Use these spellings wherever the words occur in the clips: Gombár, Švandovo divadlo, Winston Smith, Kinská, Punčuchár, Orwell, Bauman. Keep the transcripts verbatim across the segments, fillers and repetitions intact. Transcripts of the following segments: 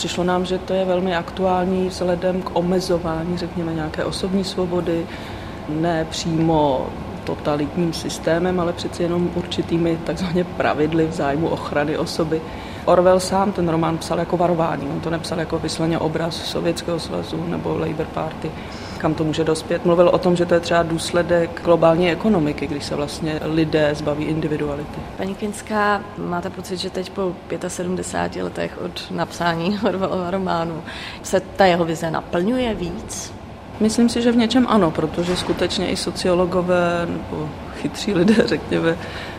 Přišlo nám, že to je velmi aktuální vzhledem k omezování, řekněme, nějaké osobní svobody, ne přímo totalitním systémem, ale přeci jenom určitými takzvaně pravidly v zájmu ochrany osoby. Orwell sám ten román psal jako varování, on to nepsal jako vysloveně obraz Sovětského svazu nebo Labour Party, kam to může dospět. Mluvil o tom, že to je třeba důsledek globální ekonomiky, když se vlastně lidé zbaví individuality. Paní Kinská, máte pocit, že teď po sedmdesáti pěti letech od napsání Orwellova románu se ta jeho vize naplňuje víc? Myslím si, že v něčem ano, protože skutečně i sociologové nebo chytří lidé, řekněme,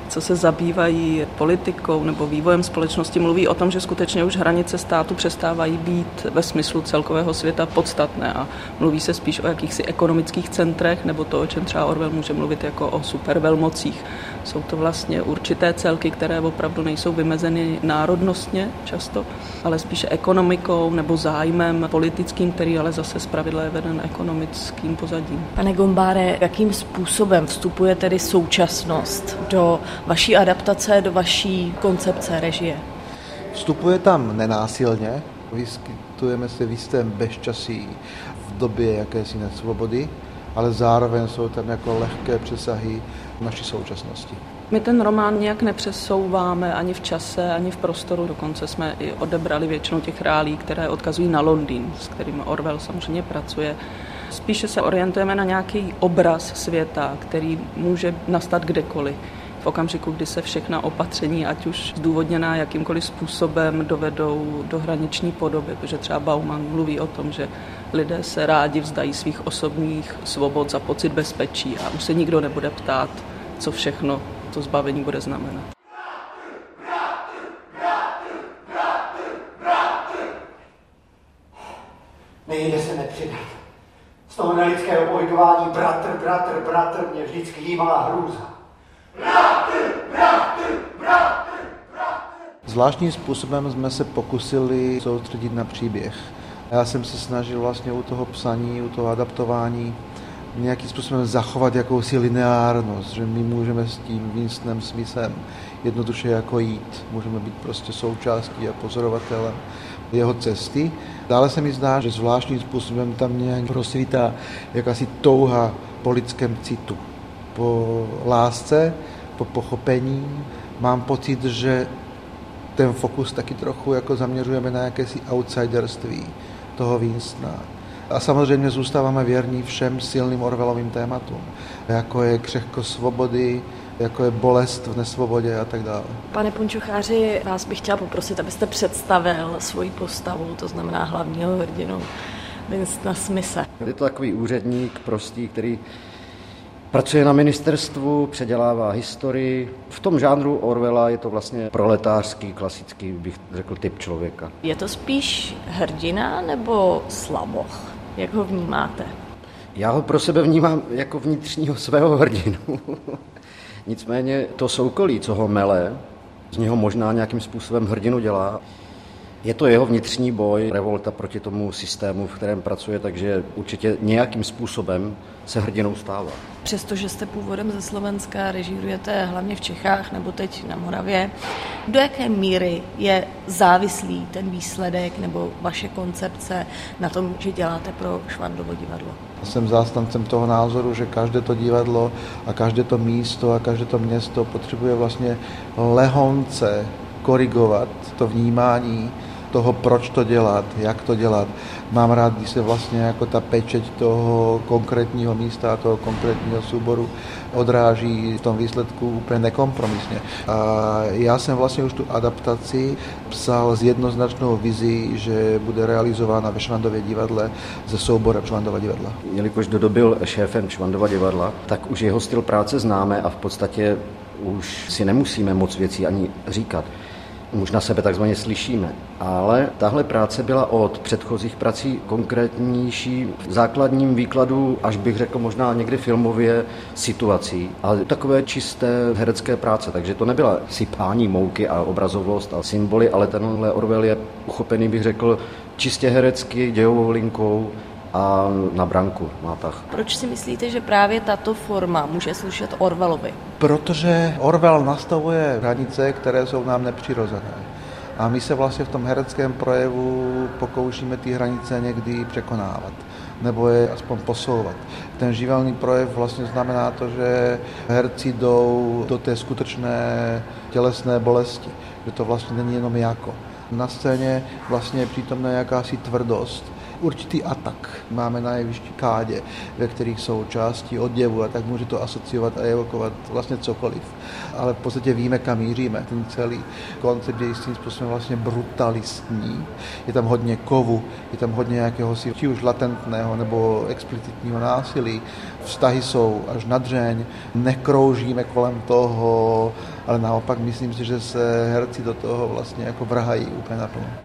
co se zabývají politikou nebo vývojem společnosti, mluví o tom, že skutečně už hranice státu přestávají být ve smyslu celkového světa podstatné a mluví se spíš o jakýchsi ekonomických centrech nebo to, o čem třeba Orwell může mluvit jako o supervelmocích. Jsou to vlastně určité celky, které opravdu nejsou vymezeny národnostně často, ale spíše ekonomikou nebo zájmem politickým, který ale zase zpravidla je veden ekonomickým pozadím. Pane Gombáre, jakým způsobem vstupuje tedy současnost do vaší adaptace, do vaší koncepce režie? Vstupuje tam nenásilně, vyskytujeme se v jistém bezčasí v době jakési nesvobody, ale zároveň jsou tam jako lehké přesahy naší současnosti. My ten román nějak nepřesouváme ani v čase, ani v prostoru. Dokonce jsme i odebrali většinu těch reálí, které odkazují na Londýn, s kterým Orwell samozřejmě pracuje. Spíše se orientujeme na nějaký obraz světa, který může nastat kdekoliv. V okamžiku, kdy se všechna opatření, ať už zdůvodněná jakýmkoliv způsobem, dovedou do hraniční podoby, protože třeba Bauman mluví o tom, že lidé se rádi vzdají svých osobních svobod za pocit bezpečí a už se nikdo nebude ptát, co všechno to zbavení bude znamenat. Nejde se nepřidat. Z toho nelidského pojmování bratr, bratr, bratr mě vždycky jímala hrůza. Bratr, bratr, bratr, bratr. Zvláštním způsobem jsme se pokusili soustředit na příběh. Já jsem se snažil vlastně u toho psaní, u toho adaptování nějakým způsobem zachovat jakousi lineárnost, že my můžeme s tím výsnem smyslem jednoduše jako jít, můžeme být prostě součástí a pozorovatelem jeho cesty. Dále se mi zdá, že zvláštním způsobem tam nějak prosvítá jakási touha po lidském citu, po lásce, po pochopení. Mám pocit, že ten fokus taky trochu jako zaměřujeme na jakési outsiderství toho Winstona. A samozřejmě zůstáváme věrní všem silným Orwellovým tématům, jako je křehkost svobody, jako je bolest v nesvobodě a tak dále. Pane Punčucháři, vás bych chtěla poprosit, abyste představil svoji postavu, to znamená hlavního hrdinu Winstona Smitha. Je to takový úředník prostý, který pracuje na ministerstvu, předělává historii. V tom žánru Orwella je to vlastně proletářský, klasický, bych řekl, typ člověka. Je to spíš hrdina nebo slaboch? Jak ho vnímáte? Já ho pro sebe vnímám jako vnitřního svého hrdinu. Nicméně to soukolí, co ho mele, z něho možná nějakým způsobem hrdinu dělá. Je to jeho vnitřní boj, revolta proti tomu systému, v kterém pracuje, takže určitě nějakým způsobem se hrdinou stává. Přestože jste původem ze Slovenska, režírujete hlavně v Čechách nebo teď na Moravě, do jaké míry je závislý ten výsledek nebo vaše koncepce na tom, že děláte pro Švandovo divadlo? Jsem zástancem toho názoru, že každé to divadlo a každé to místo a každé to město potřebuje vlastně lehonce korigovat to vnímání toho, proč to dělat, jak to dělat. Mám rád, když se vlastně jako ta pečeť toho konkrétního místa, toho konkrétního souboru odráží v tom výsledku úplně nekompromisně. A já jsem vlastně už tu adaptaci psal s jednoznačnou vizí, že bude realizována ve Švandově divadle ze souborem Švandova divadla. Jelikož Dodo byl šéfem Švandova divadla, tak už jeho styl práce známe a v podstatě už si nemusíme moc věcí ani říkat. Už na sebe takzvaně slyšíme, ale tahle práce byla od předchozích prací konkrétnější v základním výkladu, až bych řekl možná někdy filmově, situací, ale takové čisté herecké práce, takže to nebyla sypání mouky a obrazovlost a symboly, ale tenhle Orwell je uchopený, bych řekl, čistě herecky, dějovou linkou a na branku, má tah. Proč si myslíte, že právě tato forma může slušet Orwellovi? Protože Orwell nastavuje hranice, které jsou nám nepřirozené. A my se vlastně v tom hereckém projevu pokoušíme ty hranice někdy překonávat, nebo je aspoň posouvat. Ten živelný projev vlastně znamená to, že herci jdou do té skutečné tělesné bolesti, že to vlastně není jenom jako. Na scéně vlastně je přítomná jakási tvrdost, určitý atak. Máme na jevišti kádě, ve kterých jsou části oděvu, a tak může to asociovat a evokovat vlastně cokoliv. Ale v podstatě víme, kam míříme. Ten celý koncept je jistým způsobem vlastně brutalistní. Je tam hodně kovu, je tam hodně nějakého si, či už latentného nebo explicitního násilí. Vztahy jsou až na dřeň, nekroužíme kolem toho, ale naopak myslím si, že se herci do toho vlastně jako vrhají úplně naplno.